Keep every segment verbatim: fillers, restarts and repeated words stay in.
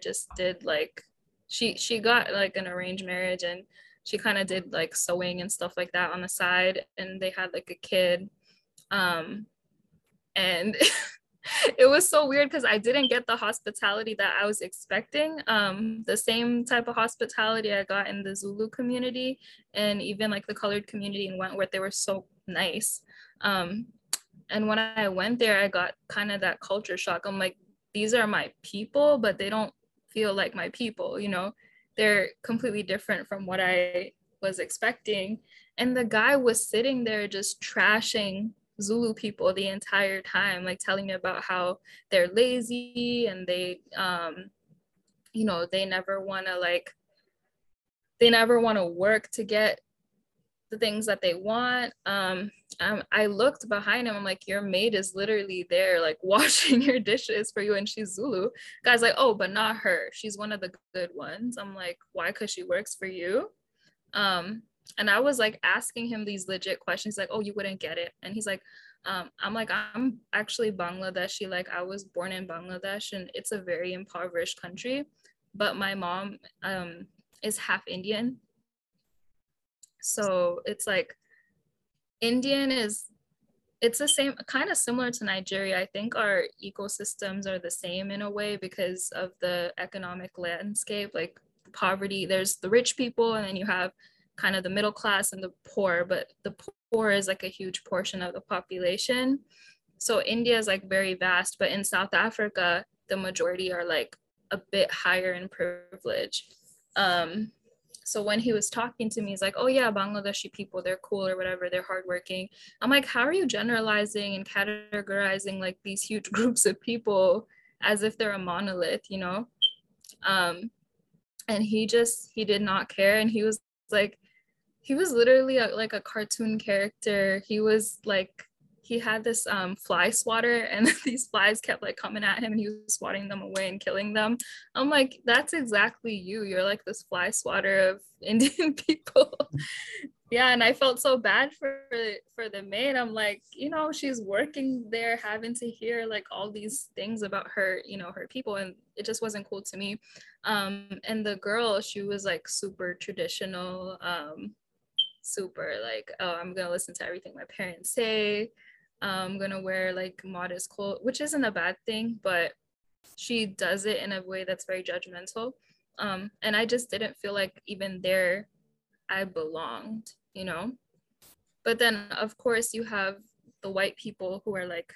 just did like, she she got like an arranged marriage, and she kind of did like sewing and stuff like that on the side, and they had like a kid, um and it was so weird because I didn't get the hospitality that I was expecting, um the same type of hospitality I got in the Zulu community and even like the colored community in Wentworth. They were so nice, um and when I went there, I got kind of that culture shock. I'm like, these are my people, but they don't feel like my people, you know, they're completely different from what I was expecting. And the guy was sitting there just trashing Zulu people the entire time, like telling me about how they're lazy and they, um, you know, they never want to like, they never want to work to get the things that they want. Um, um, I looked behind him, I'm like, your maid is literally there, like washing your dishes for you, and she's Zulu. Guy's like, oh, but not her. She's one of the good ones. I'm like, why? 'Cause she works for you. Um, and I was like asking him these legit questions, like, oh, you wouldn't get it. And he's like, um, I'm like, I'm actually Bangladeshi. Like I was born in Bangladesh, and it's a very impoverished country, but my mom um, is half Indian. So it's like Indian is, it's the same, kind of similar to Nigeria. I think our ecosystems are the same in a way because of the economic landscape, like the poverty, there's the rich people, and then you have kind of the middle class and the poor, but the poor is like a huge portion of the population. So India is like very vast, but in South Africa, the majority are like a bit higher in privilege. Um, So when he was talking to me, he's like, oh yeah, Bangladeshi people, they're cool or whatever, they're hardworking. I'm like, how are you generalizing and categorizing like these huge groups of people as if they're a monolith, you know? Um, and he just, he did not care. And he was like, he was literally a, like a cartoon character. He was like, he had this um, fly swatter, and these flies kept like coming at him, and he was swatting them away and killing them. I'm like, that's exactly you. You're like this fly swatter of Indian people. Yeah. And I felt so bad for, for the maid. I'm like, you know, she's working there, having to hear like all these things about her, you know, her people. And it just wasn't cool to me. Um, and the girl, she was like super traditional, um, super like, oh, I'm going to listen to everything my parents say. I'm gonna wear like modest clothes, which isn't a bad thing, but she does it in a way that's very judgmental. Um, and I just didn't feel like even there I belonged, you know? But then of course you have the white people who are like,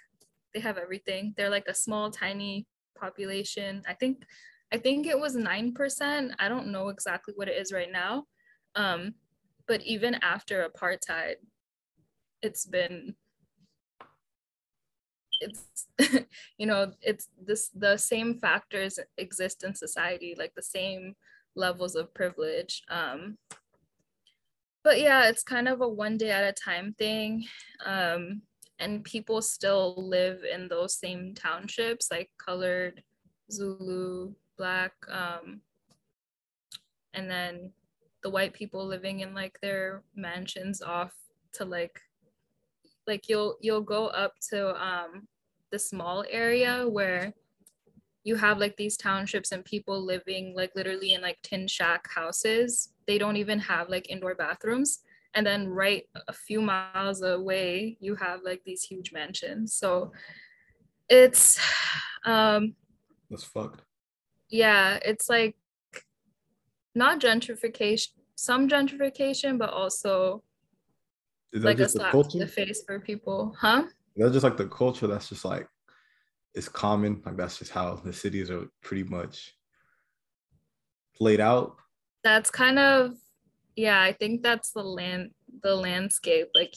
they have everything. They're like a small, tiny population. I think, I think it was nine percent. I don't know exactly what it is right now. Um, but even after apartheid, it's been, it's, you know, it's this, the same factors exist in society, like the same levels of privilege. Um, but yeah, it's kind of a one day at a time thing. Um, and people still live in those same townships, like colored, Zulu, Black, um, and then the white people living in like their mansions off to like, like you'll you'll go up to um, the small area where you have like these townships and people living like literally in like tin shack houses. They don't even have like indoor bathrooms. And then right a few miles away, you have like these huge mansions. So it's- um, That's fucked. Yeah, it's like not gentrification, some gentrification, but also Is that like just a slap to the face for people, huh? That's just like the culture. That's just like, it's common. Like that's just how the cities are pretty much laid out. That's kind of, yeah. I think that's the land, the landscape. Like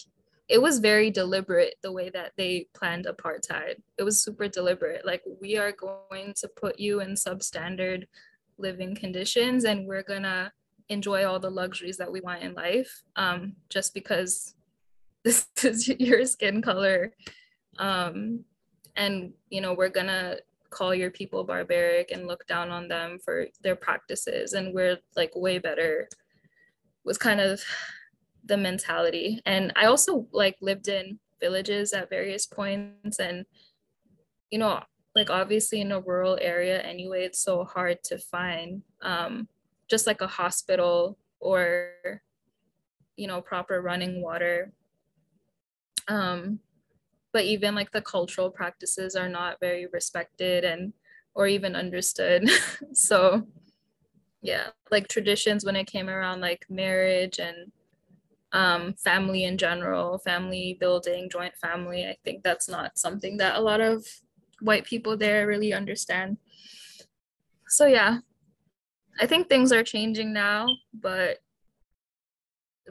it was very deliberate the way that they planned apartheid. It was super deliberate. Like we are going to put you in substandard living conditions, and we're gonna enjoy all the luxuries that we want in life, um, just because this is your skin color, um, and you know we're gonna call your people barbaric and look down on them for their practices, and we're like way better, was kind of the mentality. And I also like lived in villages at various points, and you know like obviously in a rural area anyway, it's so hard to find um, just like a hospital or, you know, proper running water. Um, but even like the cultural practices are not very respected and, or even understood. So yeah, like traditions when it came around like marriage and um, family in general, family building, joint family, I think that's not something that a lot of white people there really understand. So yeah, I think things are changing now, but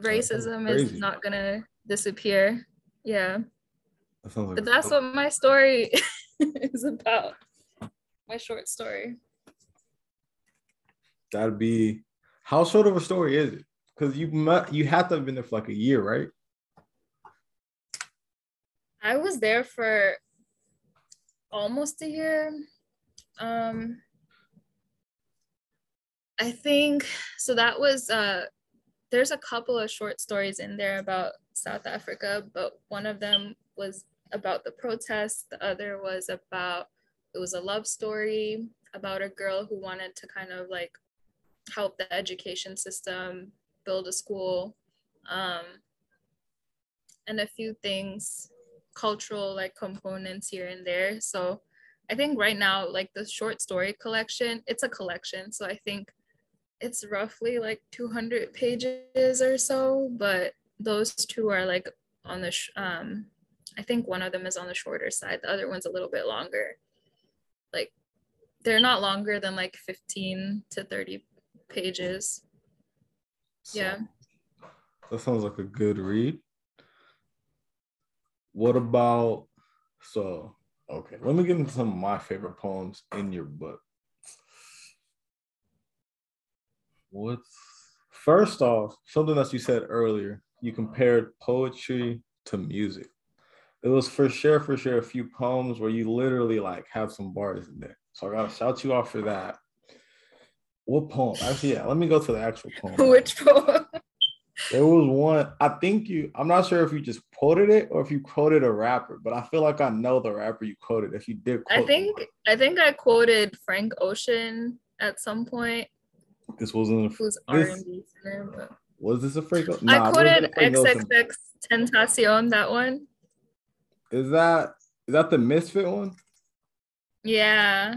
racism is not gonna disappear. Yeah, that sounds like but that's what my story is about, my short story. That'd be, how short of a story is it? Because you must, you have to have been there for like a year, right? I was there for almost a year. Um, I think, so that was, uh, there's a couple of short stories in there about South Africa, but one of them was about the protests. The other was about, it was a love story about a girl who wanted to kind of like help the education system, build a school, um, and a few things, cultural like components here and there. So I think right now, like the short story collection, it's a collection. So I think it's roughly like two hundred pages or so, but those two are like on the, sh- um, I think one of them is on the shorter side. The other one's a little bit longer. Like they're not longer than like fifteen to thirty pages. So, yeah. That sounds like a good read. What about, so, okay, let me get into some of my favorite poems in your book. What's, first off, something that you said earlier, you compared poetry to music. It was for sure, for sure, a few poems where you literally like have some bars in there. So I gotta shout you out for that. What poem? Actually, yeah, let me go to the actual poem. Which poem? There was one, I think you, I'm not sure if you just quoted it or if you quoted a rapper, but I feel like I know the rapper you quoted. If you did quote I think, one. I think I quoted Frank Ocean at some point. This wasn't a, who's this, R and B singer, but... Was this a Frank Ocean? Nah, I quoted XXXTentacion, that one. Is that is that the Misfit one? Yeah.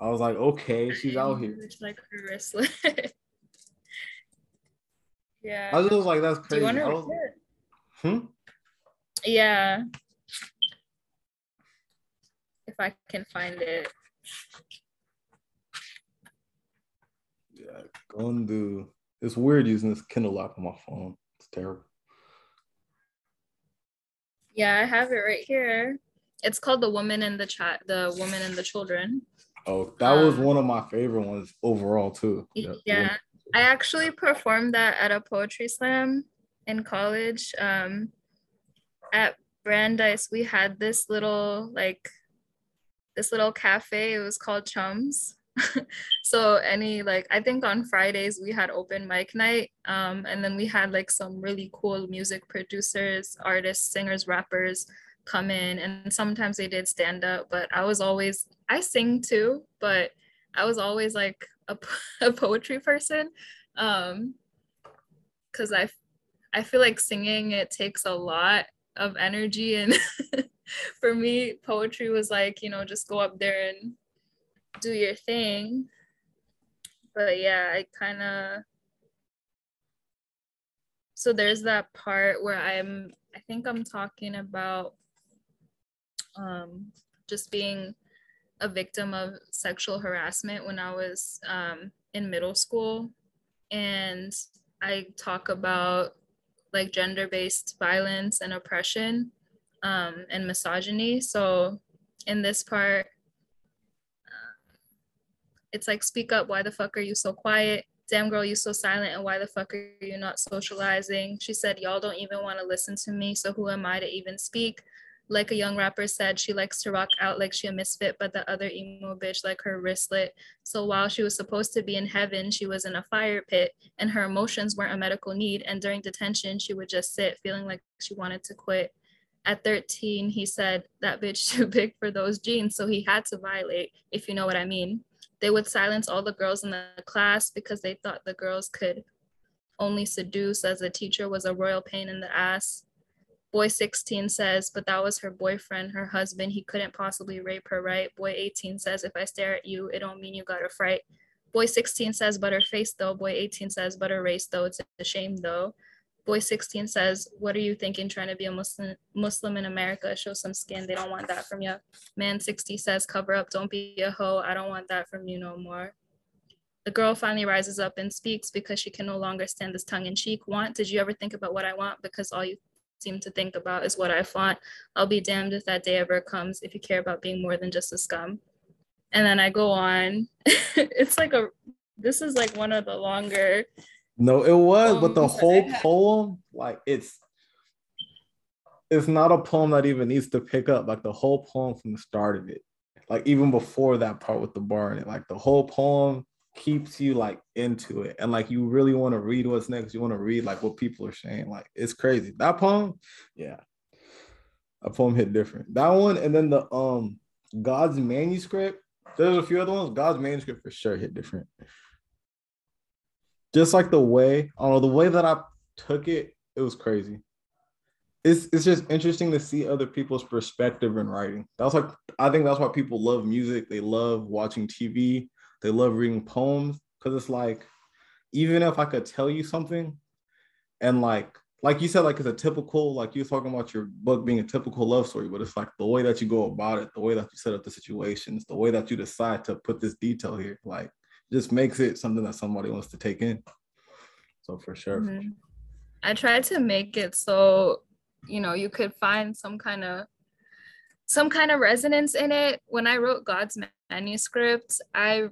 I was like, okay, she's out here. It's like her wristlet. Yeah. I was just like, that's crazy. Do you want to read it? Hmm? Yeah. If I can find it. Yeah, going to. It's weird using this Kindle app on my phone. It's terrible. Yeah, I have it right here. It's called The Woman and the Child, The Woman and the Children. Oh, that um, was one of my favorite ones overall too. Yeah. yeah. I actually performed that at a poetry slam in college. Um, at Brandeis, we had this little like this little cafe. It was called Chums. So any like I think on Fridays we had open mic night, um, and then we had like some really cool music producers, artists, singers, rappers come in, and sometimes they did stand up, but I was always, I sing too, but I was always like a, a poetry person, um, because I I feel like singing, it takes a lot of energy, and for me poetry was like, you know, just go up there and do your thing. But yeah, I kind of, so there's that part where I'm, I think I'm talking about um, just being a victim of sexual harassment when I was um, in middle school. And I talk about like gender-based violence and oppression um, and misogyny. So in this part, it's like, speak up, why the fuck are you so quiet? Damn girl, you so silent, and why the fuck are you not socializing? She said, y'all don't even want to listen to me, so who am I to even speak? Like a young rapper said, she likes to rock out like she a misfit, but the other emo bitch like her wristlet. So while she was supposed to be in heaven, she was in a fire pit, and her emotions weren't a medical need, and during detention, she would just sit, feeling like she wanted to quit. At thirteen, he said, that bitch too big for those jeans, so he had to violate, if you know what I mean. They would silence all the girls in the class because they thought the girls could only seduce, as the teacher was a royal pain in the ass. Boy sixteen says, but that was her boyfriend, her husband. He couldn't possibly rape her, right? Boy eighteen says, if I stare at you, it don't mean you got a fright. Boy sixteen says, but her face though. Boy eighteen says, but her race though. It's a shame though. Boy sixteen says, what are you thinking, trying to be a Muslim Muslim in America? Show some skin. They don't want that from you. Man sixty says, cover up. Don't be a hoe. I don't want that from you no more. The girl finally rises up and speaks because she can no longer stand this tongue-in-cheek. Want, did you ever think about what I want? Because all you seem to think about is what I flaunt. I'll be damned if that day ever comes, if you care about being more than just a scum. And then I go on. It's like a, this is like one of the longer. No, it was, um, but the whole poem, like it's it's not a poem that even needs to pick up. Like the whole poem from the start of it, like even before that part with the bar in it, like the whole poem keeps you like into it. And like you really want to read what's next. You want to read like what people are saying. Like it's crazy. That poem, yeah. That poem hit different. That one, and then the um God's Manuscript. There's a few other ones. God's Manuscript for sure hit different. Just like the way, I don't know, the way that I took it, it was crazy. It's it's just interesting to see other people's perspective in writing. That's like, I think that's why people love music. They love watching T V. They love reading poems. Cause it's like, even if I could tell you something, and like, like you said, like it's a typical, like you were talking about your book being a typical love story, but it's like the way that you go about it, the way that you set up the situations, the way that you decide to put this detail here, like, just makes it something that somebody wants to take in. So for sure. Mm-hmm. for sure. I tried to make it so, you know, you could find some kind of some kind of resonance in it. When I wrote God's Manuscript, I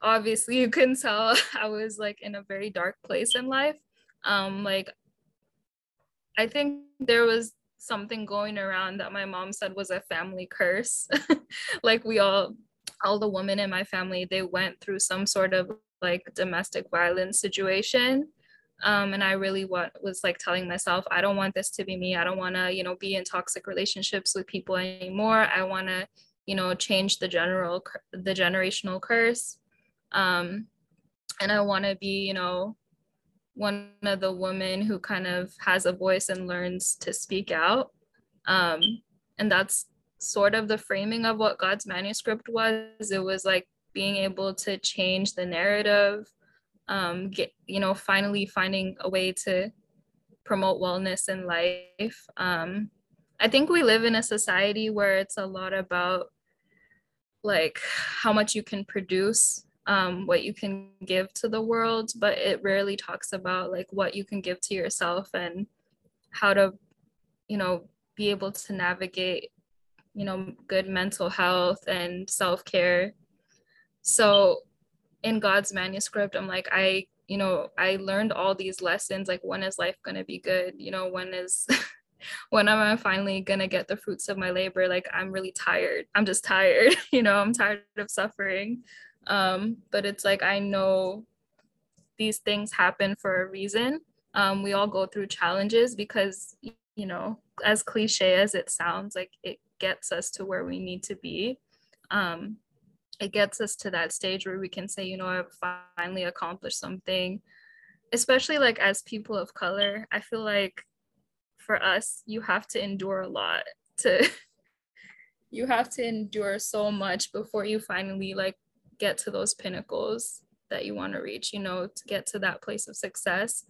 obviously, you couldn't tell, I was like in a very dark place in life. Um, like, I think there was something going around that my mom said was a family curse. Like we all, all the women in my family, they went through some sort of like domestic violence situation. Um, and I really want, was like telling myself, I don't want this to be me. I don't want to, you know, be in toxic relationships with people anymore. I want to, you know, change the general, the generational curse. Um, and I want to be, you know, one of the women who kind of has a voice and learns to speak out. Um, and that's sort of the framing of what God's Manuscript was. It was like being able to change the narrative, um, get, you know, finally finding a way to promote wellness in life. Um, I think we live in a society where it's a lot about like how much you can produce, um, what you can give to the world, but it rarely talks about like what you can give to yourself and how to, you know, be able to navigate, you know, good mental health and self-care. So in God's Manuscript, I'm like, I, you know, I learned all these lessons. Like, when is life going to be good? You know, when is, when am I finally going to get the fruits of my labor? Like, I'm really tired. I'm just tired. You know, I'm tired of suffering. Um, but it's like, I know these things happen for a reason. Um, we all go through challenges because, you know, as cliche as it sounds, like it gets us to where we need to be. Um, it gets us to that stage where we can say, you know, I've finally accomplished something, especially like as people of color. I feel like for us, you have to endure a lot to, you have to endure so much before you finally like get to those pinnacles that you want to reach, you know, to get to that place of success.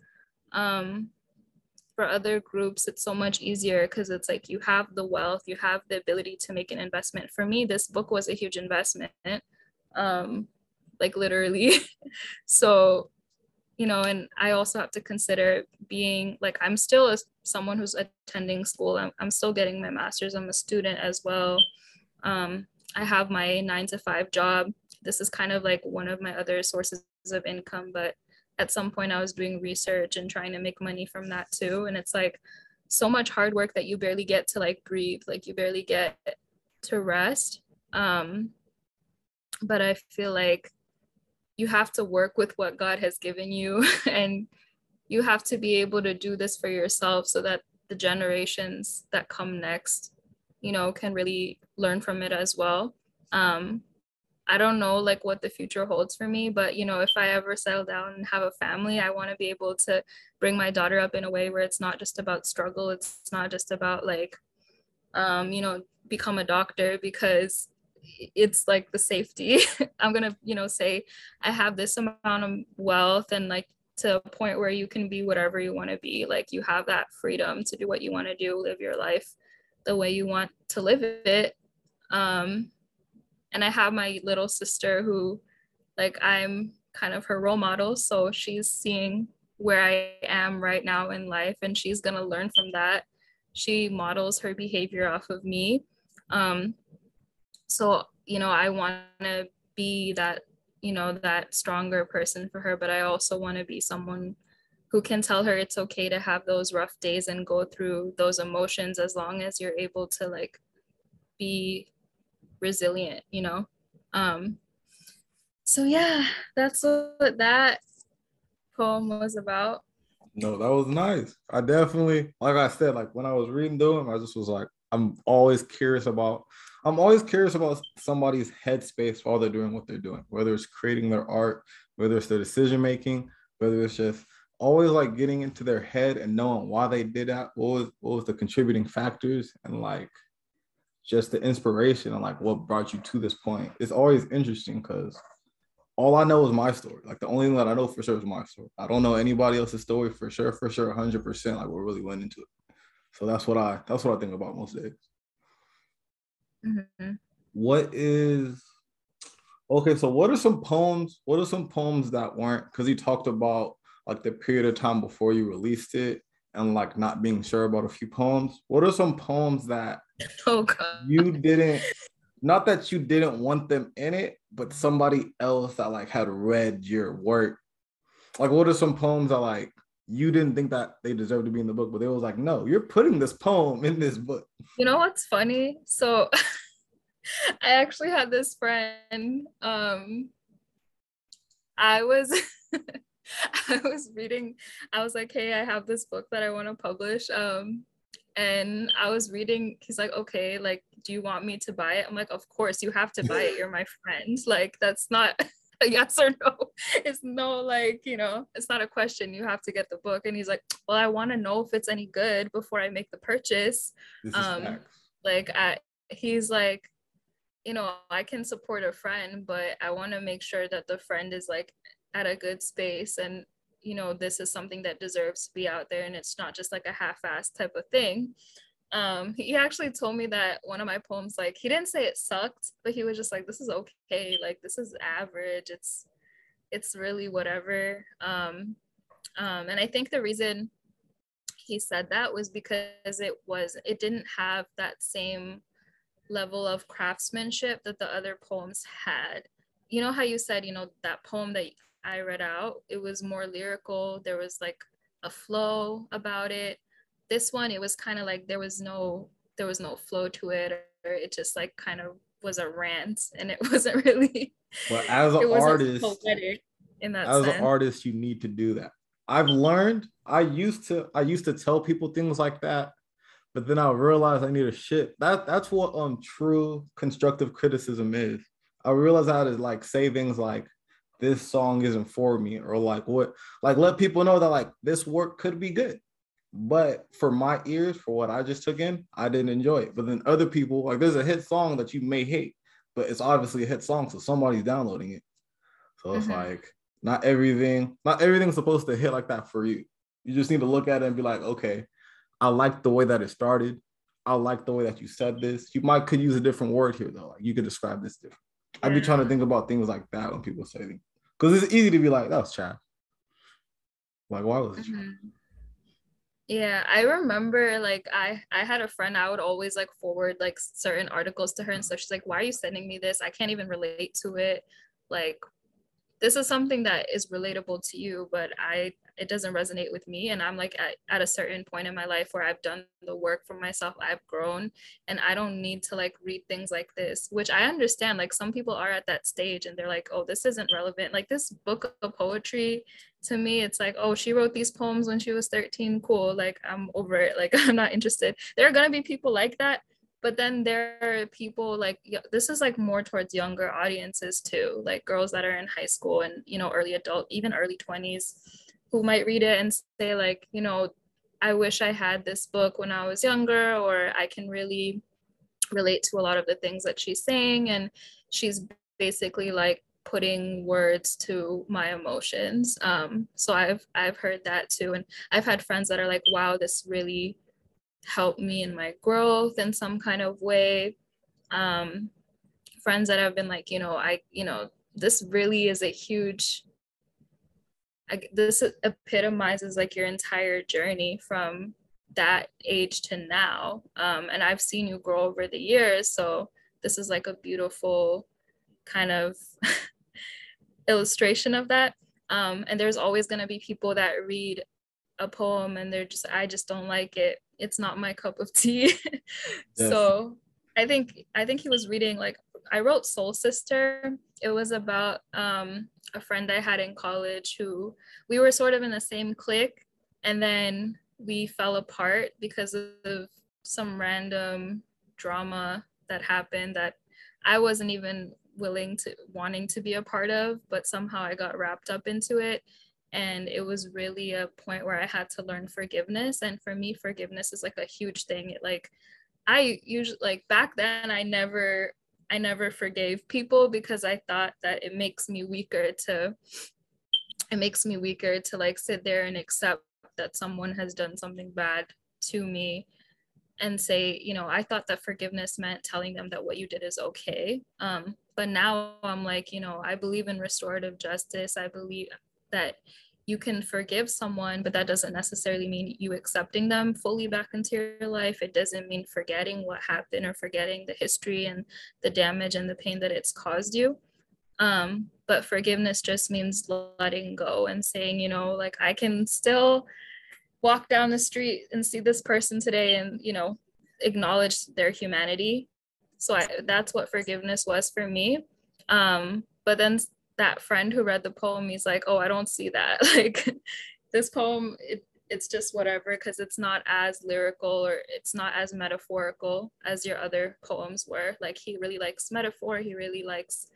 Um, For other groups, it's so much easier because it's like you have the wealth, you have the ability to make an investment. For me, this book was a huge investment, um, like literally. So, you know, and I also have to consider being like, I'm still a, someone who's attending school. I'm, I'm still getting my master's. I'm a student as well. Um, I have my nine to five job. This is kind of like one of my other sources of income, but at some point I was doing research and trying to make money from that too. And it's like so much hard work that you barely get to like breathe, like you barely get to rest. Um, but I feel like you have to work with what God has given you, and you have to be able to do this for yourself so that the generations that come next, you know, can really learn from it as well. Um, I don't know, like, what the future holds for me, but, you know, if I ever settle down and have a family, I want to be able to bring my daughter up in a way where it's not just about struggle. It's not just about, like, um, you know, become a doctor, because it's like the safety. I'm going to, you know, say I have this amount of wealth, and, like, to a point where you can be whatever you want to be. Like, you have that freedom to do what you want to do, live your life the way you want to live it. Um, And I have my little sister who, like, I'm kind of her role model. So she's seeing where I am right now in life, and she's going to learn from that. She models her behavior off of me. Um, so, you know, I want to be that, you know, that stronger person for her, but I also want to be someone who can tell her it's okay to have those rough days and go through those emotions, as long as you're able to, like, be resilient, you know. Um so yeah, that's what that poem was about. No, that was nice. I definitely, like I said, like, when I was reading through them, I just was like, I'm always curious about I'm always curious about somebody's headspace while they're doing what they're doing, whether it's creating their art, whether it's their decision making, whether it's just always, like, getting into their head and knowing why they did that, what was what was the contributing factors, and, like, just the inspiration and, like, what brought you to this point. It's always interesting, because all I know is my story. Like, the only thing that I know for sure is my story. I don't know anybody else's story for sure, for sure, one hundred percent, like, what really went into it. So that's what I, that's what I think about most days. Mm-hmm. What is, okay, so what are some poems, what are some poems that weren't, because you talked about, like, the period of time before you released it, and, like, not being sure about a few poems. What are some poems that oh, God. you didn't, not that you didn't want them in it, but somebody else that, like, had read your work? Like, what are some poems that, like, you didn't think that they deserved to be in the book, but they was like, no, you're putting this poem in this book? You know what's funny? So I actually had this friend, um, I was... I was reading, I was like, hey, I have this book that I want to publish. Um, and I was reading, he's like, okay, like, do you want me to buy it? I'm like, of course, you have to buy it. You're my friend. Like, that's not a yes or no. It's no, like, you know, it's not a question. You have to get the book. And he's like, well, I want to know if it's any good before I make the purchase. Um, like, I, he's like, you know, I can support a friend, but I want to make sure that the friend is, like, at a good space, and, you know, this is something that deserves to be out there, and it's not just, like, a half-assed type of thing. Um he actually told me that one of my poems, like, he didn't say it sucked, but he was just like, this is okay, like, this is average, it's it's really whatever. Um um and I think the reason he said that was because it was it didn't have that same level of craftsmanship that the other poems had. You know how you said, you know, that poem that I read out, it was more lyrical. There was, like, a flow about it. This one, it was kind of like, there was no, there was no flow to it, or it just, like, kind of was a rant, and it wasn't really, well, as an artist, poetic in that sense. As an artist, you need to do that. I've learned, I used to, I used to tell people things like that, but then I realized I need a shit. That, that's what um true constructive criticism is. I realized I had to, like, say things like, this song isn't for me, or, like, what, like, let people know that, like, this work could be good, but for my ears, for what I just took in, I didn't enjoy it. But then other people, like, there's a hit song that you may hate, but it's obviously a hit song, so somebody's downloading it. So it's mm-hmm. like, not everything, not everything's supposed to hit like that for you. You just need to look at it and be like, okay, I like the way that it started. I like the way that you said this. You might could use a different word here, though. Like, you could describe this different. I'd be trying to think about things like that when people say things. Because it's easy to be like, that was trash. Like, why was it trash? Mm-hmm. Yeah, I remember, like, I, I had a friend, I would always, like, forward, like, certain articles to her and stuff. She's like, why are you sending me this? I can't even relate to it. Like, this is something that is relatable to you, but I it doesn't resonate with me. And I'm like at, at a certain point in my life where I've done the work for myself, I've grown, and I don't need to like read things like this, which I understand. Like some people are at that stage and they're like, oh, this isn't relevant. Like this book of poetry to me, it's like, oh, she wrote these poems when she was thirteen. Cool. Like I'm over it. Like I'm not interested. There are going to be people like that. But then there are people like, this is like more towards younger audiences too, like girls that are in high school and, you know, early adult, even early twenties, who might read it and say like, you know, I wish I had this book when I was younger, or I can really relate to a lot of the things that she's saying. And she's basically like putting words to my emotions. Um, so I've, I've heard that too. And I've had friends that are like, wow, this really helped me in my growth in some kind of way. Um, friends that have been like, you know, I, you know, this really is a huge, I, this epitomizes like your entire journey from that age to now. Um, and I've seen you grow over the years. So this is like a beautiful kind of illustration of that. Um, and there's always going to be people that read a poem and they're just, I just don't like it. It's not my cup of tea. Yes. So I think I think he was reading, like, I wrote Soul Sister. It was about um, a friend I had in college who, we were sort of in the same clique, and then we fell apart because of some random drama that happened that I wasn't even willing to, wanting to be a part of, but somehow I got wrapped up into it. And it was really a point where I had to learn forgiveness. And for me, forgiveness is like a huge thing. It, like, I usually, like back then, I never, I never forgave people because I thought that it makes me weaker to, it makes me weaker to like sit there and accept that someone has done something bad to me and say, you know, I thought that forgiveness meant telling them that what you did is okay. Um, but now I'm like, you know, I believe in restorative justice. I believe that you can forgive someone, but that doesn't necessarily mean you accepting them fully back into your life. It doesn't mean forgetting what happened or forgetting the history and the damage and the pain that it's caused you. Um, but forgiveness just means letting go and saying, you know, like I can still walk down the street and see this person today and, you know, acknowledge their humanity. So I, that's what forgiveness was for me. Um, but then that friend who read the poem, he's like, oh, I don't see that. Like this poem, it, it's just whatever, because it's not as lyrical or it's not as metaphorical as your other poems were. Like he really likes metaphor. He really likes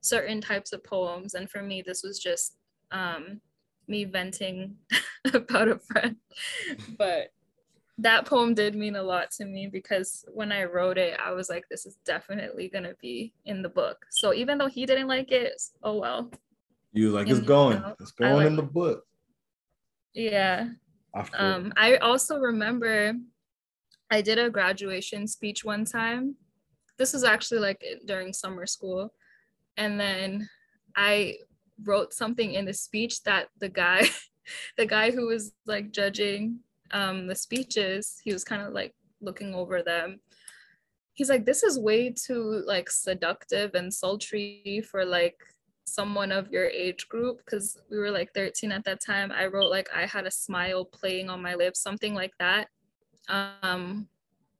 certain types of poems. And for me, this was just um, me venting about a friend. But that poem did mean a lot to me because when I wrote it, I was like, this is definitely going to be in the book. So even though he didn't like it, oh well. You like, and it's going. You know, it's going like, in the book. Yeah. Um, I also remember I did a graduation speech one time. This was actually like during summer school. And then I wrote something in the speech that the guy, the guy who was like judging Um, the speeches, he was kind of like looking over them. He's like, this is way too like seductive and sultry for like someone of your age group, because we were like thirteen at that time. I wrote like, I had a smile playing on my lips, something like that. Um,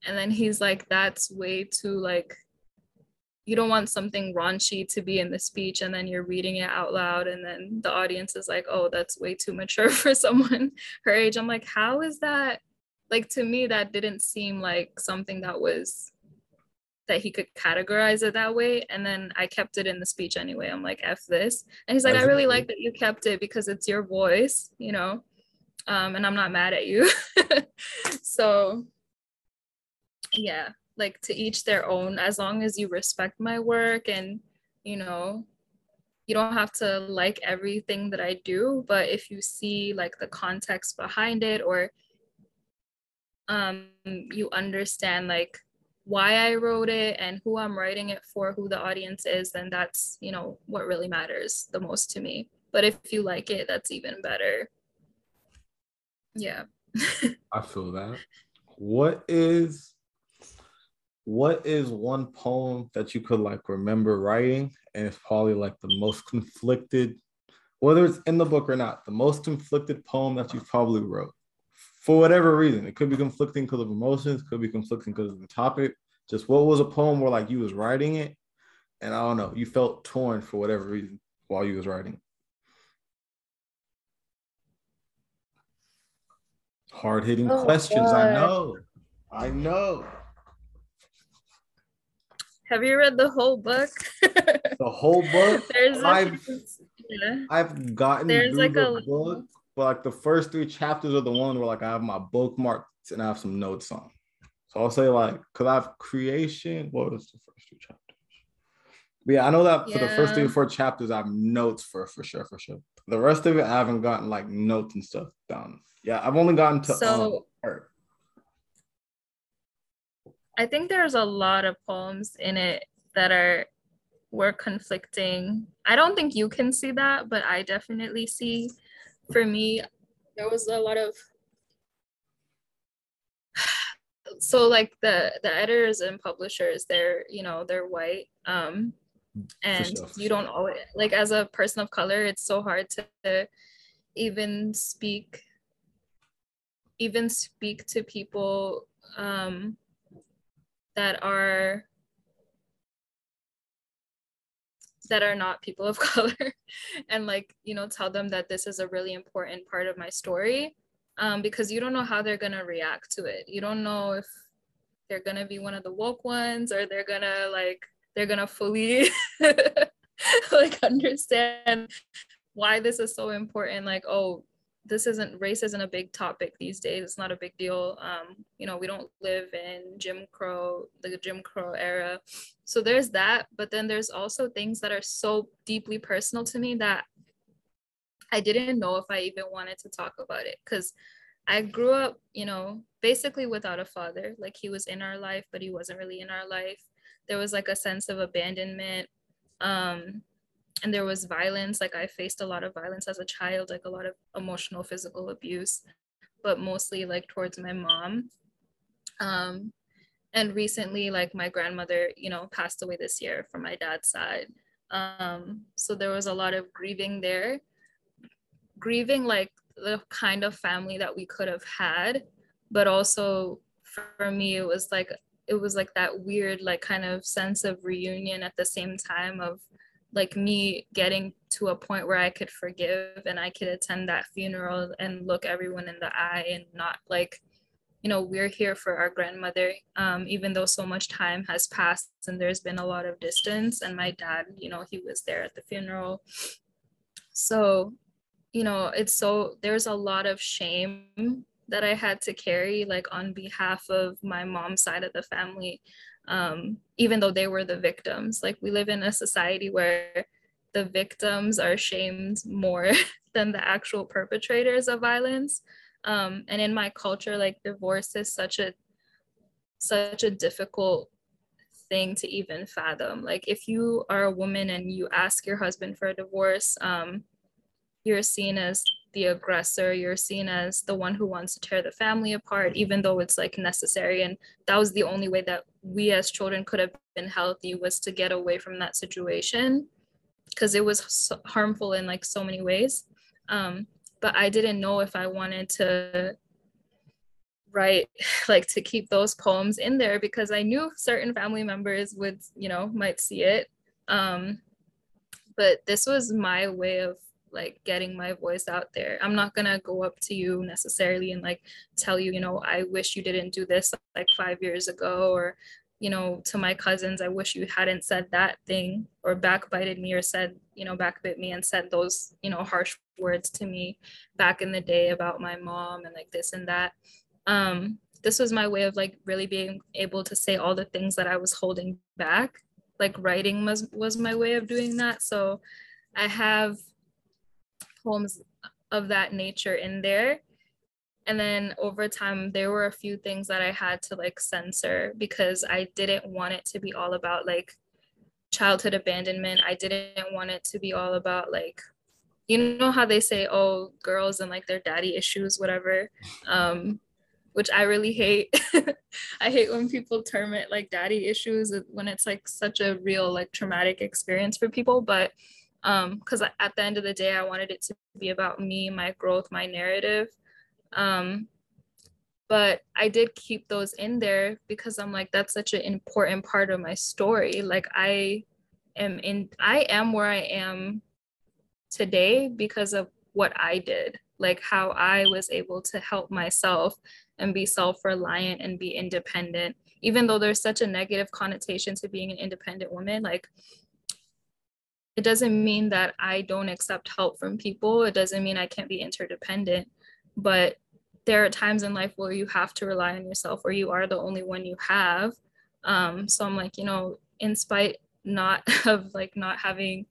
and then he's like, that's way too like, you don't want something raunchy to be in the speech and then you're reading it out loud and then the audience is like, oh, that's way too mature for someone her age. I'm like, how is that? Like, to me, that didn't seem like something that was, that he could categorize it that way. And then I kept it in the speech anyway. I'm like, F this. And he's like, I really like that you kept it because it's your voice, you know, um, and I'm not mad at you. So, yeah. Like, to each their own, as long as you respect my work and, you know, you don't have to like everything that I do, but if you see like the context behind it or um, you understand like why I wrote it and who I'm writing it for, who the audience is, then that's, you know, what really matters the most to me. But if you like it, that's even better. Yeah. I feel that. What is what is one poem that you could like remember writing, and it's probably like the most conflicted, whether it's in the book or not, the most conflicted poem that you probably wrote for whatever reason? It could be conflicting because of emotions, could be conflicting because of the topic. Just what was a poem where like you was writing it, and I don't know, you felt torn for whatever reason while you was writing? Hard-hitting oh, questions, God. I know, I know. Have you read the whole book? The whole book? There's I've, a, yeah. I've gotten There's through like the a, book, but like the first three chapters are the one where like I have my bookmarks and I have some notes on. So I'll say like, because I have creation, what was the first two chapters? But yeah, I know that yeah. for the first three or four chapters, I have notes for, for sure, for sure. The rest of it, I haven't gotten like notes and stuff down. Yeah, I've only gotten to so, um, art. I think there's a lot of poems in it that are were conflicting. I don't think you can see that, but I definitely see. For me, there was a lot of so like the the editors and publishers, they're you know they're white, um, and for sure, for you don't sure. always like as a person of color, it's so hard to even speak even speak to people. Um, that are that are not people of color and like, you know, tell them that this is a really important part of my story, um, because you don't know how they're gonna react to it. You don't know if they're gonna be one of the woke ones or they're gonna like, they're gonna fully like understand why this is so important. Like, oh, this isn't, race isn't a big topic these days. It's not a big deal. Um, you know, we don't live in Jim Crow, the Jim Crow era. So there's that, but then there's also things that are so deeply personal to me that I didn't know if I even wanted to talk about it. Cause I grew up, you know, basically without a father. Like he was in our life, but he wasn't really in our life. There was like a sense of abandonment. Um, And there was violence. Like I faced a lot of violence as a child, like a lot of emotional, physical abuse, but mostly like towards my mom. Um, and recently, like my grandmother, you know, passed away this year from my dad's side. Um, so there was a lot of grieving there, grieving like the kind of family that we could have had, but also for me, it was like it was like that weird, like kind of sense of reunion at the same time of like me getting to a point where I could forgive and I could attend that funeral and look everyone in the eye and not like, you know, we're here for our grandmother, um, even though so much time has passed and there's been a lot of distance. And my dad, you know, he was there at the funeral. So, you know, it's so, there's a lot of shame that I had to carry, like on behalf of my mom's side of the family. Um, even though they were the victims. Like we live in a society where the victims are shamed more than the actual perpetrators of violence. Um, and in my culture, like divorce is such a, such a difficult thing to even fathom. Like if you are a woman and you ask your husband for a divorce, um, you're seen as the aggressor, you're seen as the one who wants to tear the family apart, even though it's like necessary. And that was the only way that we as children could have been healthy, was to get away from that situation, because it was so harmful in like so many ways. Um, but I didn't know if I wanted to write, like to keep those poems in there, because I knew certain family members would, you know, might see it. Um, but this was my way of like getting my voice out there. I'm not gonna go up to you necessarily and like tell you, you know, I wish you didn't do this like five years ago, or, you know, to my cousins, I wish you hadn't said that thing, or backbited me, or said, you know, backbit me and said those, you know, harsh words to me back in the day about my mom and like this and that. Um, this was my way of like really being able to say all the things that I was holding back. Like writing was, was my way of doing that. So I have poems of that nature in there. And then over time, there were a few things that I had to like censor, because I didn't want it to be all about like childhood abandonment. I didn't want it to be all about like, you know how they say, oh, girls and like their daddy issues, whatever. Um, which I really hate. I hate when people term it like daddy issues, when it's like such a real like traumatic experience for people. But um, because at the end of the day, I wanted it to be about me, my growth, my narrative. Um, but I did keep those in there because I'm like, that's such an important part of my story. Like I am in, I am where I am today because of what I did, like how I was able to help myself and be self-reliant and be independent, even though there's such a negative connotation to being an independent woman. Like, it doesn't mean that I don't accept help from people. It doesn't mean I can't be interdependent, but there are times in life where you have to rely on yourself, or you are the only one you have. Um, so I'm like, you know, in spite not of like not having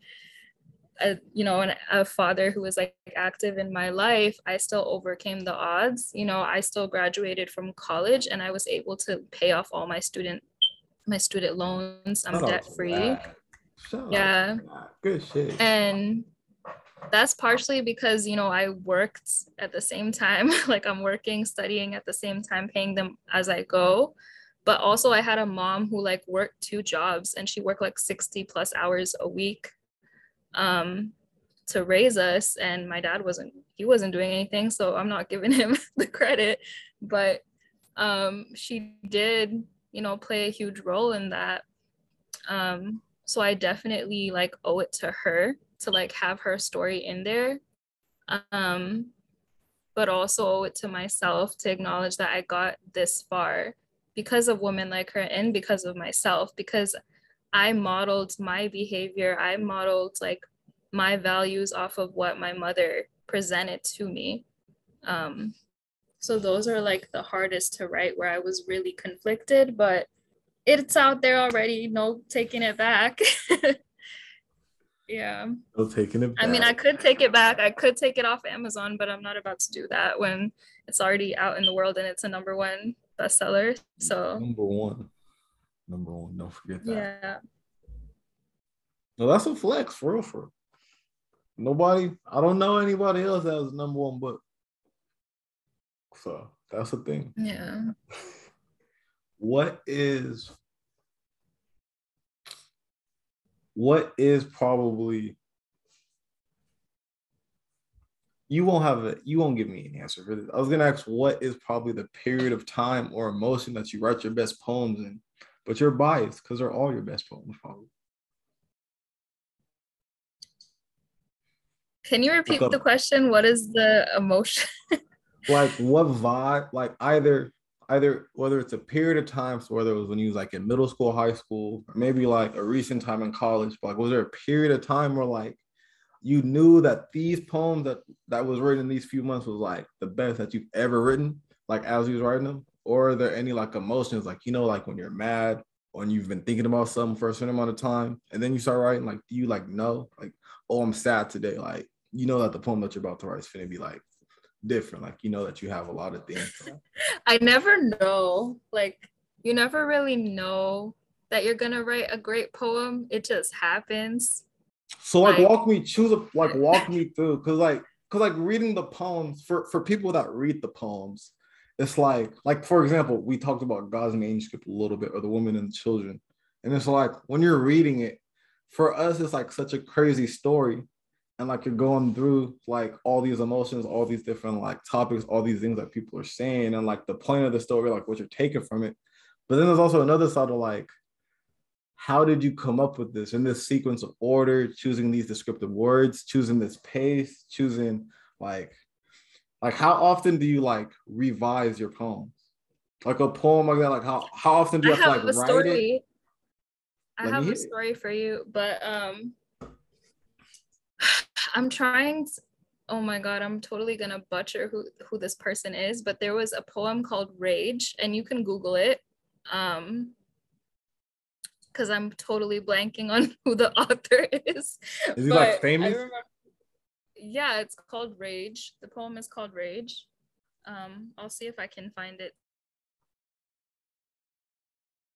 a, you know, an, a father who was like active in my life, I still overcame the odds. You know, I still graduated from college and I was able to pay off all my student, my student loans. I'm debt free. Yeah. Good shit. And that's partially because, you know, I worked at the same time, like I'm working, studying at the same time, paying them as I go. But also I had a mom who like worked two jobs, and she worked like sixty plus hours a week um, to raise us. And my dad wasn't, he wasn't doing anything, so I'm not giving him the credit, but um, she did, you know, play a huge role in that. Um, so I definitely like owe it to her to like have her story in there, um, but also owe it to myself to acknowledge that I got this far because of women like her and because of myself, because I modeled my behavior. I modeled like my values off of what my mother presented to me. Um, so those are like the hardest to write, where I was really conflicted, but it's out there already, no taking it back. Yeah. No taking it back. I mean, I could take it back. I could take it off Amazon, but I'm not about to do that when it's already out in the world and it's a number one bestseller. So number one. Number one. Don't forget that. Yeah. No, that's a flex, for real, for real. Nobody, I don't know anybody else that has a number one book. So that's the thing. Yeah. What is What is probably, you won't have a, you won't give me an answer for this. I was going to ask, what is probably the period of time or emotion that you write your best poems in, but you're biased because they're all your best poems, probably. Can you repeat the question? What is the emotion? Like what vibe, like either, either whether it's a period of time, so whether it was when you was like in middle school, high school, or maybe like a recent time in college, but like, was there a period of time where like you knew that these poems that, that was written in these few months was like the best that you've ever written, like as you was writing them? Or are there any like emotions, like, you know, like when you're mad or you've been thinking about something for a certain amount of time and then you start writing, like, do you like know, like, oh, I'm sad today. Like, you know that the poem that you're about to write is going to be like different, like, you know that you have a lot of things. I never know, like, you never really know that you're gonna write a great poem, it just happens. So like, like walk me choose a, like walk me through, because like because like reading the poems, for for people that read the poems, it's like like for example, we talked about God's manuscript a little bit, or the woman and the children, and it's like when you're reading it, for us it's like such a crazy story. And like you're going through like all these emotions, all these different like topics, all these things that people are saying, and like the point of the story, like what you're taking from it. But then there's also another side of like, how did you come up with this in this sequence of order, choosing these descriptive words, choosing this pace, choosing like, like how often do you like revise your poems? Like a poem like that, like how, how often do you have, have to like write story. It? I Let have a story it. For you, but um. I'm trying to, oh my God, I'm totally gonna butcher who, who this person is, but there was a poem called Rage, and you can Google it, um, because I'm totally blanking on who the author is. Is he like famous? Remember, yeah, it's called Rage. The poem is called Rage. Um, I'll see if I can find it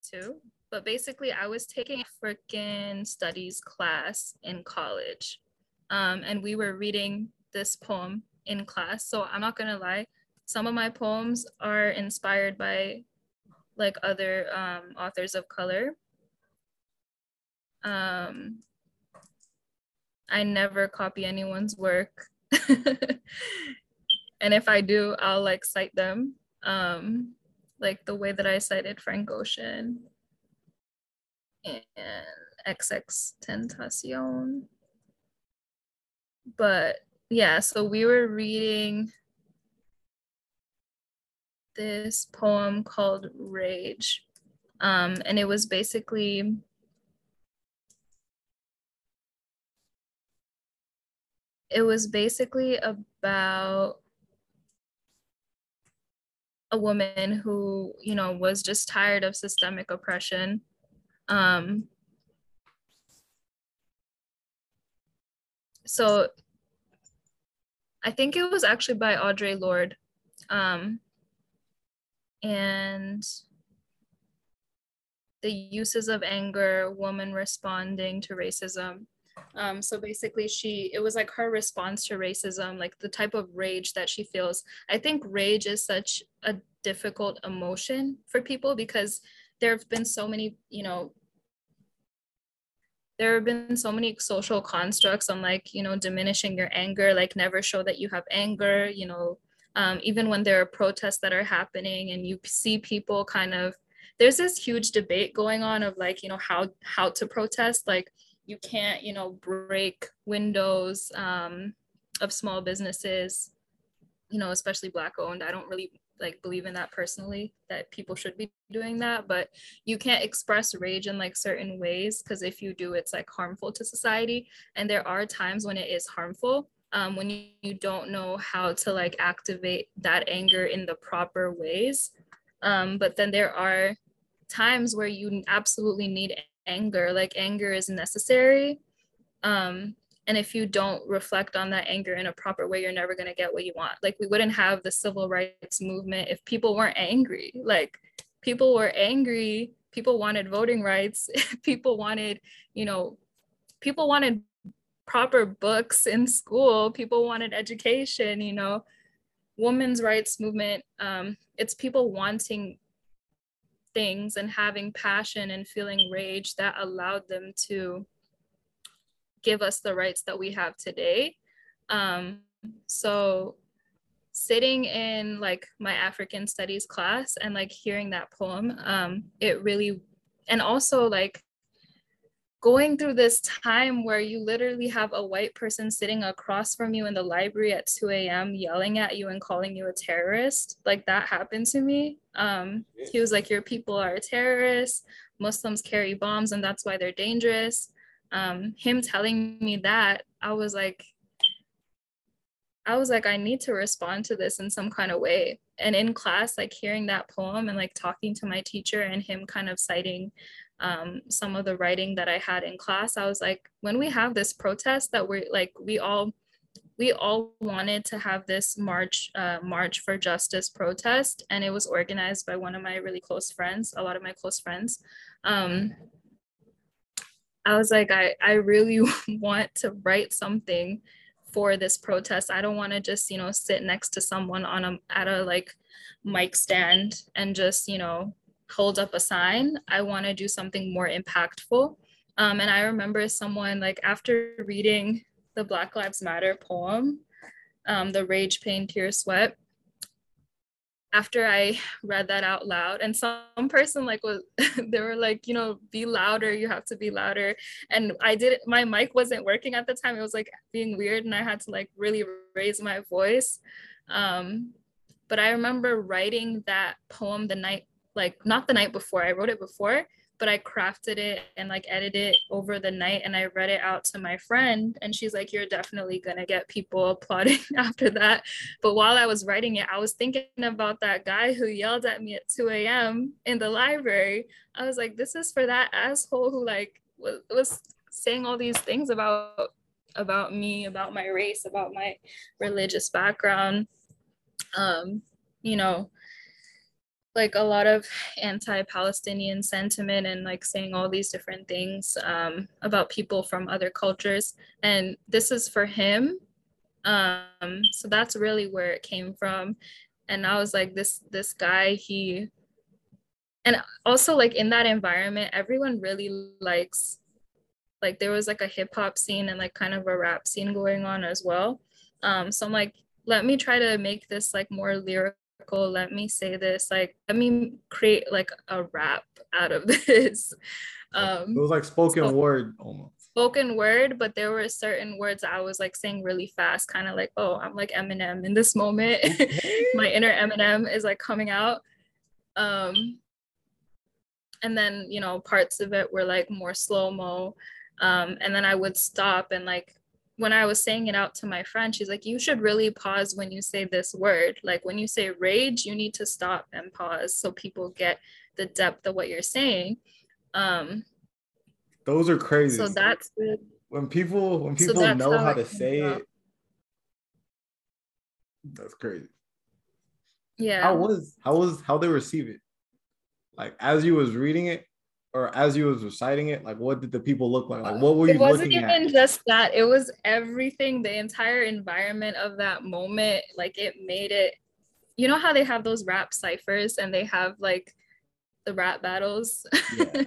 too. But basically, I was taking a freaking studies class in college. Um, and we were reading this poem in class. So I'm not gonna lie, Some of my poems are inspired by like other um, authors of color. Um, I never copy anyone's work. And if I do, I'll like cite them. Um, like the way that I cited Frank Ocean and XXXTentacion. But yeah, so we were reading this poem called Rage. Um, and it was basically, it was basically about a woman who, you know, was just tired of systemic oppression. Um, so I think it was actually by Audre Lorde. Um, and the uses of anger, woman responding to racism. Um, so basically she, it was like her response to racism, like the type of rage that she feels. I think rage is such a difficult emotion for people because there have been so many, you know, there have been so many social constructs on like, you know, diminishing your anger, like never show that you have anger, you know, um, even when there are protests that are happening and you see people kind of, there's this huge debate going on of like, you know, how, how to protest, like, you can't, you know, break windows um, of small businesses, you know, especially Black owned. I don't really like believe in that personally, that people should be doing that, but you can't express rage in like certain ways because if you do, it's like harmful to society. And there are times when it is harmful, um, when you, you don't know how to like activate that anger in the proper ways. Um, but then there are times where you absolutely need anger, like anger is necessary. Um, and if you don't reflect on that anger in a proper way, you're never gonna get what you want. Like we wouldn't have the civil rights movement if people weren't angry. Like people were angry, people wanted voting rights, people wanted, you know, people wanted proper books in school, people wanted education, you know, women's rights movement. Um, it's people wanting things and having passion and feeling rage that allowed them to give us the rights that we have today. Um, so sitting in like my African studies class and like hearing that poem, um, it really, and also like going through this time where you literally have a white person sitting across from you in the library at two a m yelling at you and calling you a terrorist. Like that happened to me. Um, he was like, your people are terrorists. Muslims carry bombs and that's why they're dangerous. Um, him telling me that, I was like, I was like, I need to respond to this in some kind of way. And in class, like hearing that poem and like talking to my teacher and him kind of citing Um, some of the writing that I had in class, I was like, when we have this protest that we're like, we all, we all wanted to have this march, uh, March for Justice protest, and it was organized by one of my really close friends, a lot of my close friends. Um, I was like, I, I really want to write something for this protest. I don't want to just, you know, sit next to someone on a, at a like mic stand and just, you know, hold up a sign. I want to do something more impactful. Um, and I remember someone like after reading the Black Lives Matter poem, um, the Rage, Pain, Tears, Sweat, after I read that out loud and some person like was, they were like, you know, be louder, you have to be louder. And I did, my mic wasn't working at the time. It was like being weird and I had to like really raise my voice. Um, but I remember writing that poem the night like not the night before, I wrote it before, but I crafted it and like edited it over the night and I read it out to my friend and she's like, you're definitely gonna get people applauding after that. But while I was writing it, I was thinking about that guy who yelled at me at two a m in the library. I was like, this is for that asshole who like was, was saying all these things about, about me, about my race, about my religious background, um, you know, like a lot of anti-Palestinian sentiment and like saying all these different things um, about people from other cultures. And this is for him. Um, so that's really where it came from. And I was like, this this guy, he, and also like in that environment, everyone really likes, like there was like a hip hop scene and like kind of a rap scene going on as well. Um, so I'm like, let me try to make this like more lyrical. Let me say this, like, let me create like a rap out of this. Um, it was like spoken, spoken word almost. Spoken word, but there were certain words I was like saying really fast, kind of like, oh, I'm like Eminem in this moment. My inner Eminem is like coming out. Um, and then, you know, parts of it were like more slow-mo. Um, and then I would stop, and like when I was saying it out to my friend, she's like, you should really pause when you say this word. Like when you say rage, you need to stop and pause so people get the depth of what you're saying. Um, Those are crazy. So that's the, when people when people so know how, how to say it. That's crazy. Yeah. How was how was how they receive it? Like as you was reading it, or as you was reciting it, like what did the people look like? Like what were you looking at? It wasn't even just that. It was everything. The entire environment of that moment. Like it made it. You know how they have those rap ciphers and they have like the rap battles. Yeah.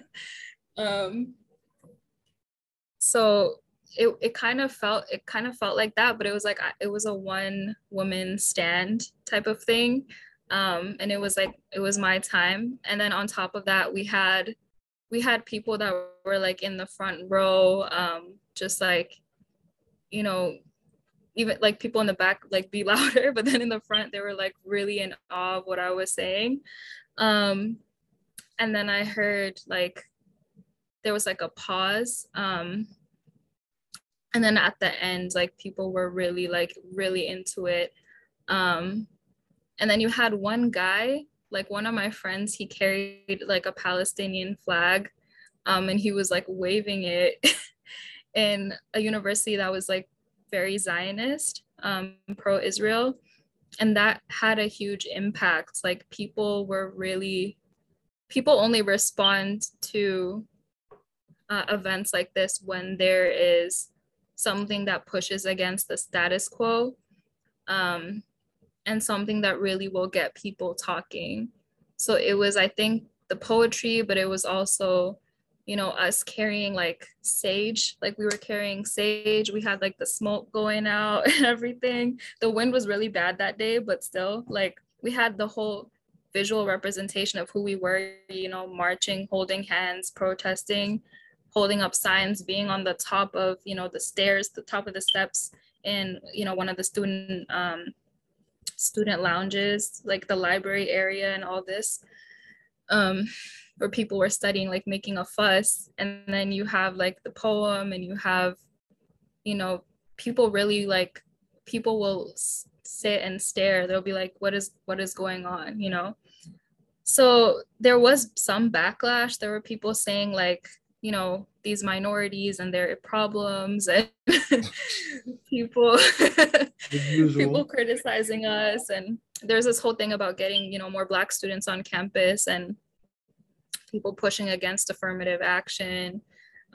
um. So it, it kind of felt it kind of felt like that, but it was like it was a one woman stand type of thing. Um, and it was like it was my time. And then on top of that, we had we had people that were like in the front row, um, just like, you know, even like people in the back, like be louder. But then in the front, they were like really in awe of what I was saying. Um, and then I heard like there was like a pause. Um, and then at the end, like people were really like really into it. Um, and then you had one guy, like one of my friends, he carried like a Palestinian flag, um, and he was like waving it in a university that was like very Zionist, um, pro-Israel. And that had a huge impact. Like people were really, people only respond to Uh, events like this when there is something that pushes against the status quo, um, and something that really will get people talking. So it was, I think, the poetry, but it was also, you know, us carrying like sage, like we were carrying sage. We had like the smoke going out and everything. The wind was really bad that day, but still, like we had the whole visual representation of who we were, you know, marching, holding hands, protesting, holding up signs, being on the top of, you know, the stairs, the top of the steps in, you know, one of the student um, student lounges, like the library area and all this, um, where people were studying, like making a fuss. And then you have like the poem, and you have, you know, people really like, people will sit and stare. They'll be like, what is, what is going on, you know? So there was some backlash. There were people saying like, you know, these minorities and their problems, and people people criticizing us. And there's this whole thing about getting, you know, more Black students on campus and people pushing against affirmative action.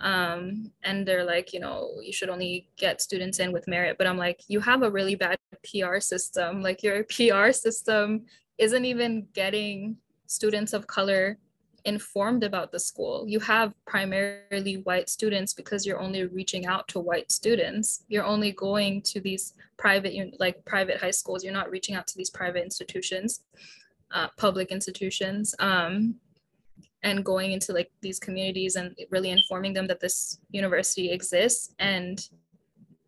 Um, and they're like, you know, you should only get students in with merit. But I'm like, you have a really bad P R system. Like your P R system isn't even getting students of color informed about the school. You have primarily white students because you're only reaching out to white students. You're only going to these private, like private high schools. You're not reaching out to these private institutions, uh, public institutions, um, and going into like these communities and really informing them that this university exists. And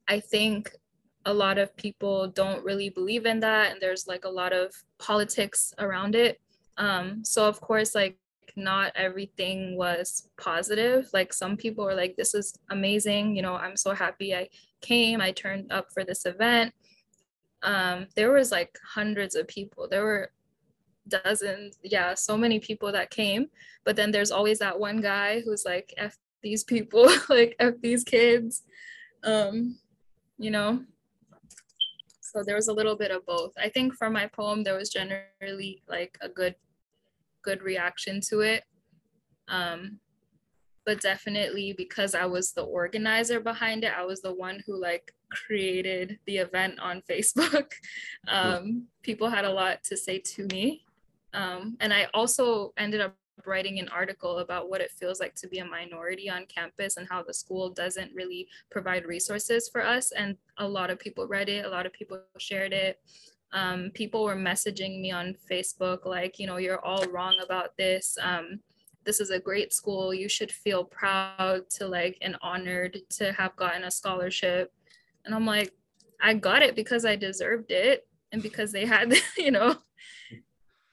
I think a lot of people don't really believe in that. And there's like a lot of politics around it. Um, so of course, like, not everything was positive. Like some people were like, this is amazing, you know, I'm so happy I came, I turned up for this event. Um, there was like hundreds of people, there were dozens, yeah, so many people that came. But then there's always that one guy who's like, F these people, like F these kids, um, you know. So there was a little bit of both. I think for my poem, there was generally like a good good reaction to it, um, but definitely because I was the organizer behind it, I was the one who like created the event on Facebook. Um, people had a lot to say to me. Um, and I also ended up writing an article about what it feels like to be a minority on campus and how the school doesn't really provide resources for us. And a lot of people read it, a lot of people shared it. Um, people were messaging me on Facebook, like, you know, you're all wrong about this. Um, this is a great school. You should feel proud to like, and honored to have gotten a scholarship. And I'm like, I got it because I deserved it. And because they had, you know,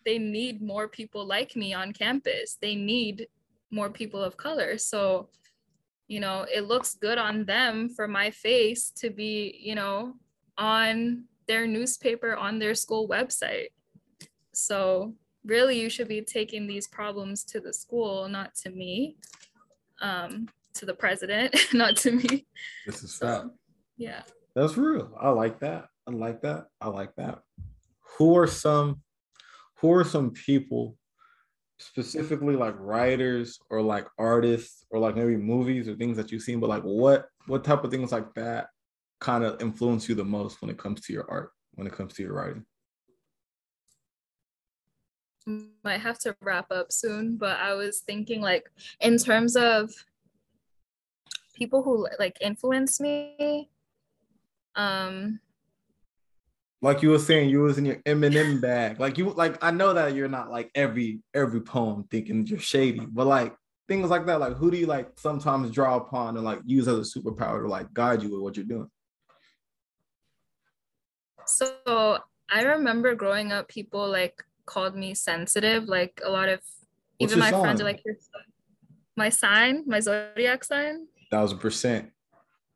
they need more people like me on campus. They need more people of color. So, you know, it looks good on them for my face to be, you know, on their newspaper, on their school website. So really, you should be taking these problems to the school, not to me, um, to the president, not to me. This is so, fact. Yeah. That's real. I like that. I like that. I like that. Who are some... Who are some people, specifically like writers or like artists or like maybe movies or things that you've seen, but like what what type of things like that kind of influence you the most when it comes to your art, when it comes to your writing? Might have to wrap up soon, but I was thinking like in terms of people who like influence me. Um, Like you were saying, you was in your Eminem bag. Like you, like I know that you're not like every every poem thinking you're shady, but like things like that. Like who do you like sometimes draw upon and like use as a superpower to like guide you with what you're doing? So I remember growing up, people like called me sensitive. Like a lot of What's even my sign? friends are like, your son. my sign, my zodiac sign. Thousand percent.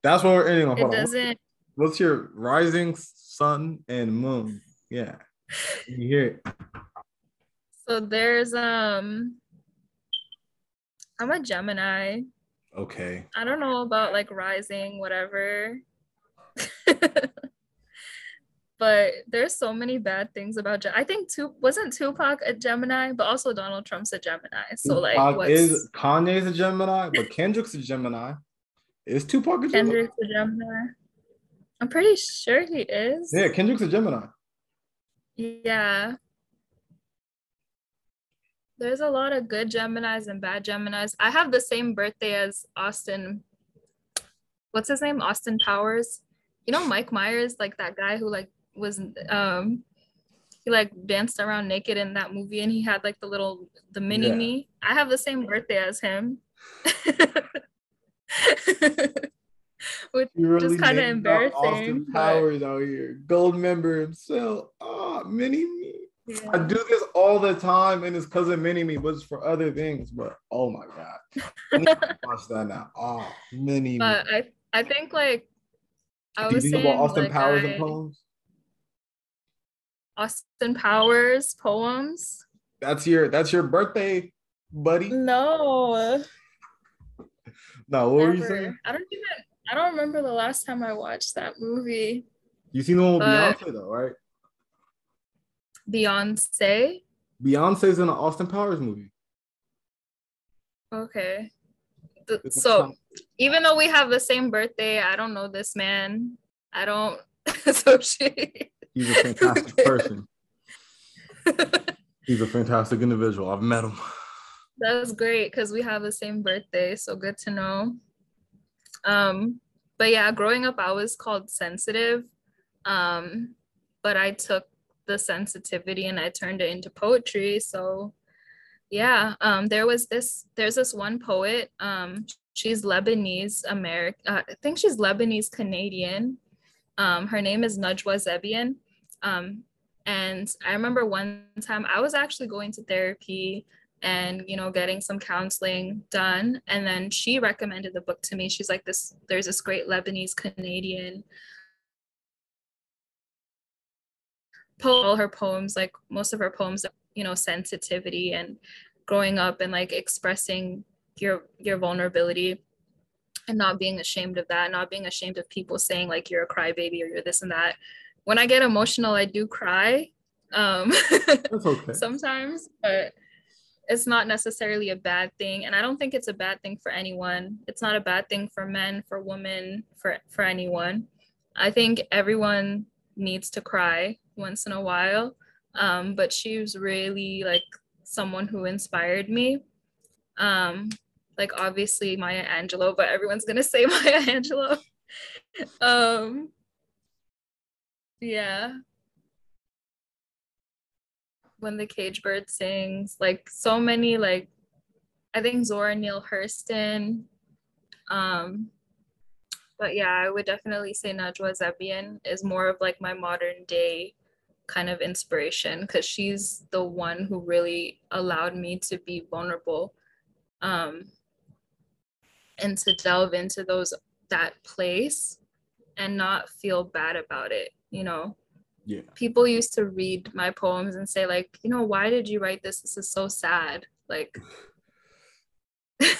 That's what we're ending on. Hold it doesn't. On. What's your rising sun and moon? Yeah, you hear it. So there's um, I'm a Gemini. Okay. I don't know about like rising, whatever. But there's so many bad things about. Gem- I think Tup- wasn't Tupac a Gemini, but also Donald Trump's a Gemini. So Tupac like, what's... is Kanye's a Gemini, but Kendrick's a Gemini. Is Tupac a Gemini? Kendrick's a Gemini. I'm pretty sure he is. Yeah, Kendrick's a Gemini. Yeah. There's a lot of good Geminis and bad Geminis. I have the same birthday as Austin. What's his name? Austin Powers. You know Mike Myers, like that guy who like was um he like danced around naked in that movie and he had like the little the mini yeah. me. I have the same birthday as him. Which really is kind of embarrassing. Austin Powers out here, gold member himself. Ah, oh, mini me. Yeah. I do this all the time, and it's because of mini me, but it's for other things. But oh my god, I need to watch that now. Ah, oh, mini me. Uh, I I think like I do was you think about Austin like Powers I, and poems. Austin Powers poems. That's your that's your birthday, buddy. No. No, what Never. were you saying? I don't even. I don't remember the last time I watched that movie. You seen the one with Beyonce though, right? Beyonce? Beyonce's in an Austin Powers movie. Okay. The, so even though we have the same birthday, I don't know this man. I don't associate. He's a fantastic person. He's a fantastic individual. I've met him. That's great because we have the same birthday. So good to know. Um, but yeah, growing up, I was called sensitive, um, but I took the sensitivity and I turned it into poetry. So yeah, um, there was this, there's this one poet, um, she's Lebanese American, uh, I think she's Lebanese Canadian. Um, her name is Najwa Zebian. Um, and I remember one time I was actually going to therapy and, you know, getting some counseling done. And then she recommended the book to me. She's like, this, there's this great Lebanese Canadian poet. All her poems, like most of her poems, you know, sensitivity and growing up and like expressing your, your vulnerability and not being ashamed of that, not being ashamed of people saying like, you're a crybaby or you're this and that. When I get emotional, I do cry um, That's okay. sometimes, but it's not necessarily a bad thing. And I don't think it's a bad thing for anyone. It's not a bad thing for men, for women, for, for anyone. I think everyone needs to cry once in a while, um, but she was really like someone who inspired me. Um, like obviously Maya Angelou, but everyone's gonna say Maya Angelou. um, yeah. When the Cage Bird Sings, like so many, like I think Zora Neale Hurston. Um, but yeah, I would definitely say Najwa Zebian is more of like my modern day kind of inspiration, because she's the one who really allowed me to be vulnerable, um, and to delve into those, that place, and not feel bad about it, you know? Yeah. People used to read my poems and say like, you know, why did you write this? This is so sad. Like,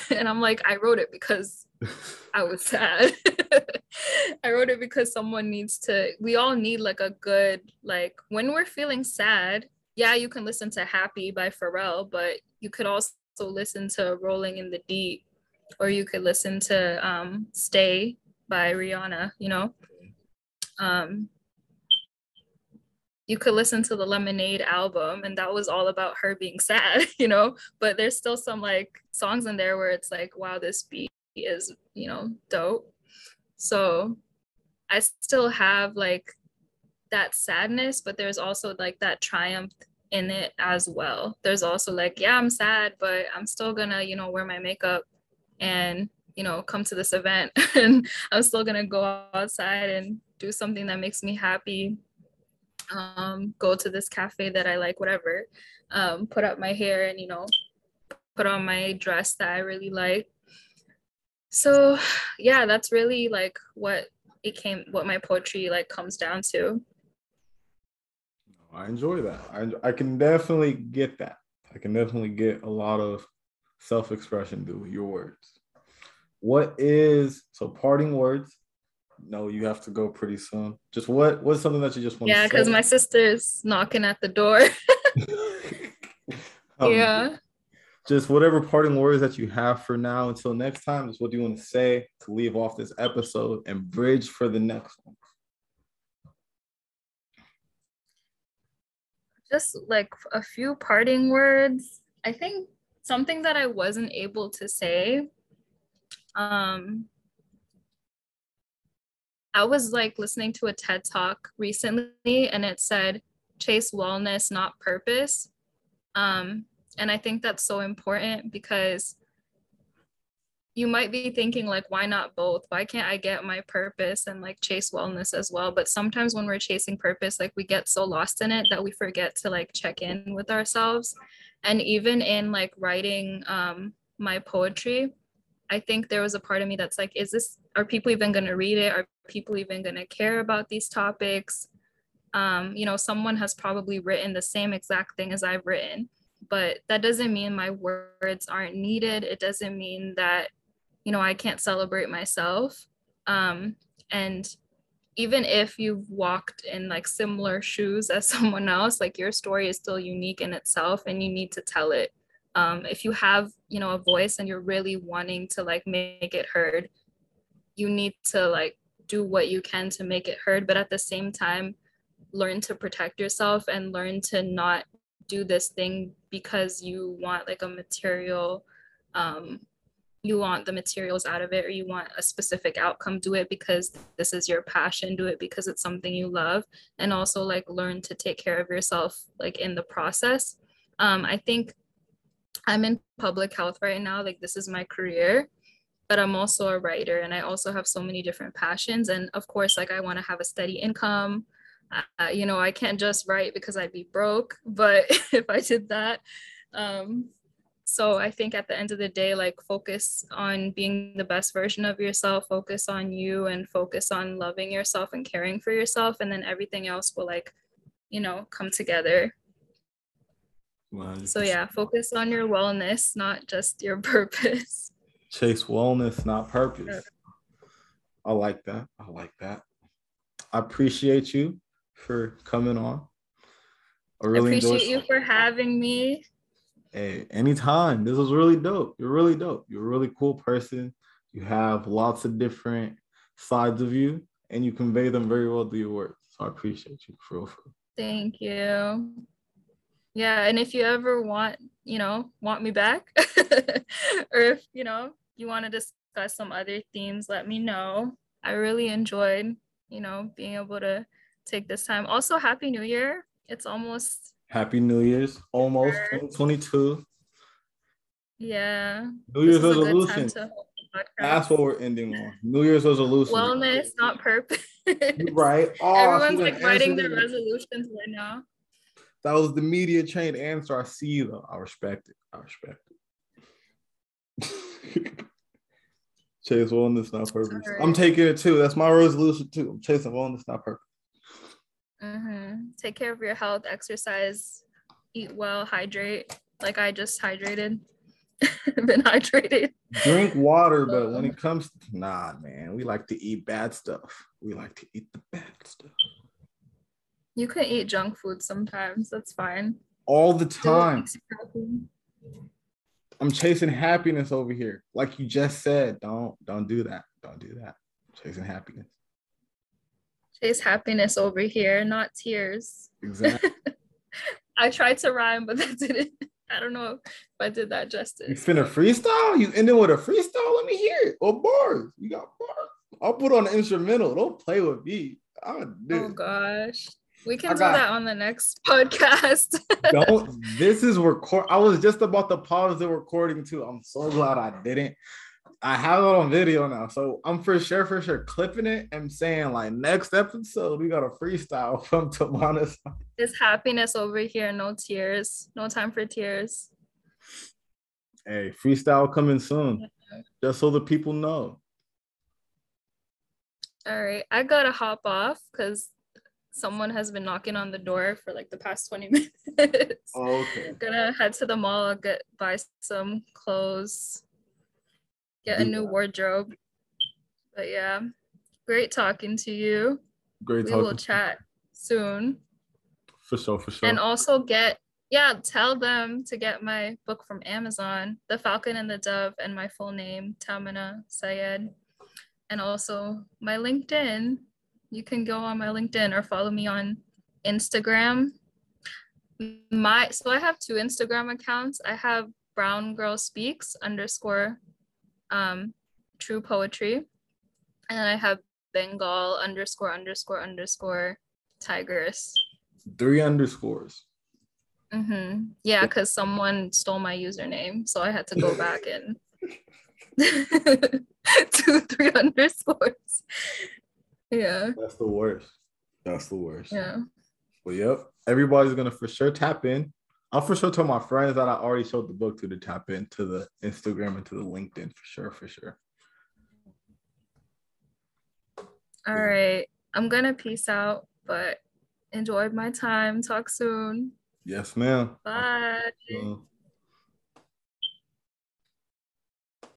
and I'm like, I wrote it because I was sad. I wrote it because someone needs to, we all need like a good, like when we're feeling sad, yeah, you can listen to Happy by Pharrell, but you could also listen to Rolling in the Deep, or you could listen to um, Stay by Rihanna, you know? Um, you could listen to the Lemonade album, and that was all about her being sad, you know, but there's still some like songs in there where it's like, wow, this beat is, you know, dope. So I still have like that sadness, but there's also like that triumph in it as well. There's also like, yeah, I'm sad, but I'm still gonna, you know, wear my makeup and, you know, come to this event and I'm still gonna go outside and do something that makes me happy. Um, go to this cafe that I like, whatever, um, put up my hair and, you know, put on my dress that I really like. So yeah, that's really like what it came, what my poetry like comes down to. I enjoy that. I, I can definitely get that. I can definitely get a lot of self-expression through your words. What is, so parting words, no, you have to go pretty soon. Just what what's something that you just want yeah, to Yeah, because my sister's knocking at the door. um, yeah. Just whatever parting words that you have for now until next time is what you want to say to leave off this episode and bridge for the next one. Just like a few parting words. I think something that I wasn't able to say. Um I was like listening to a TED Talk recently, and it said, chase wellness, not purpose. Um, and I think that's so important, because you might be thinking like, why not both? Why can't I get my purpose and like chase wellness as well? But sometimes when we're chasing purpose, like we get so lost in it that we forget to like check in with ourselves. And even in like writing um, my poetry, I think there was a part of me that's like, is this, are people even going to read it? Are people even going to care about these topics? Um, you know, someone has probably written the same exact thing as I've written, but that doesn't mean my words aren't needed. It doesn't mean that, you know, I can't celebrate myself. Um, and even if you've walked in like similar shoes as someone else, like your story is still unique in itself and you need to tell it. Um, if you have, you know, a voice and you're really wanting to like make it heard, you need to like do what you can to make it heard, but at the same time, learn to protect yourself and learn to not do this thing because you want like a material, um, you want the materials out of it, or you want a specific outcome. Do it because this is your passion. Do it because it's something you love, and also like learn to take care of yourself like in the process. Um, I think I'm in public health right now, like this is my career, but I'm also a writer and I also have so many different passions. And of course, like I want to have a steady income. Uh, you know, I can't just write because I'd be broke, but if I did that. Um, so I think at the end of the day, like focus on being the best version of yourself, focus on you and focus on loving yourself and caring for yourself. And then everything else will like, you know, come together. one hundred percent. So yeah, focus on your wellness, not just your purpose. Chase wellness, not purpose. I like that. I like that. I appreciate you for coming on. I really I appreciate you for having me. Hey, anytime. This was really dope. You're really dope. You're a really cool person. You have lots of different sides of you, and you convey them very well through your work. So I appreciate you for real. Thank you. Yeah, and if you ever want, you know, want me back, or if, you know, you want to discuss some other themes, let me know. I really enjoyed, you know, being able to take this time. Also, Happy New Year. It's almost... Happy New Year's. Almost twenty twenty-two. Yeah. New Year's resolution. That's what we're ending on. New Year's resolution. Wellness, not purpose. Right. Oh, everyone's like writing their resolutions right now. That was the media trained answer. I see you though. I respect it. I respect it. Chase wellness, not purpose. Right. I'm taking it too. That's my resolution too. I'm chasing wellness, not purpose. Mm-hmm. Take care of your health, exercise, eat well, hydrate. Like I just hydrated. Been hydrated. Drink water, so. But when it comes to, nah, man, we like to eat bad stuff. We like to eat the bad stuff. You can eat junk food sometimes. That's fine. All the time. I'm chasing happiness over here. Like you just said, don't don't do that. Don't do that. I'm chasing happiness. Chase happiness over here, not tears. Exactly. I tried to rhyme, but that didn't. I don't know if I did that justice. You finna freestyle? You ending with a freestyle? Let me hear it. Or bars. You got bars. I'll put on an instrumental. Don't play with me. I'll do oh, gosh. We can I do got... that on the next podcast. Don't. This is record. I was just about to pause the recording, too. I'm so glad I didn't. I have it on video now, so I'm for sure, for sure clipping it and saying like next episode we got a freestyle from Tamina. It's happiness over here, no tears, no time for tears. Hey, freestyle coming soon, just so the people know. All right, I gotta hop off because someone has been knocking on the door for like the past twenty minutes. Oh, okay, gonna head to the mall, get buy some clothes. Get a new wardrobe. But yeah, great talking to you. Great talking. We will chat soon. For sure, for sure. And also get, yeah, tell them to get my book from Amazon, The Falcon and the Dove, and my full name, Tamina Syed. And also my LinkedIn. You can go on my LinkedIn or follow me on Instagram. My So I have two Instagram accounts. I have Brown Girl Speaks underscore um true poetry, and I have Bengal underscore underscore underscore tigress. Three underscores. Mm-hmm. Yeah, because someone stole my username, so I had to go back and two three underscores. Yeah, that's the worst. That's the worst. Yeah. Well, yep, everybody's gonna for sure tap in. I'll for sure tell my friends that I already showed the book to to tap into the Instagram and to the LinkedIn for sure, for sure. All right. I'm going to peace out, but enjoyed my time. Talk soon. Yes, ma'am. Bye. Bye.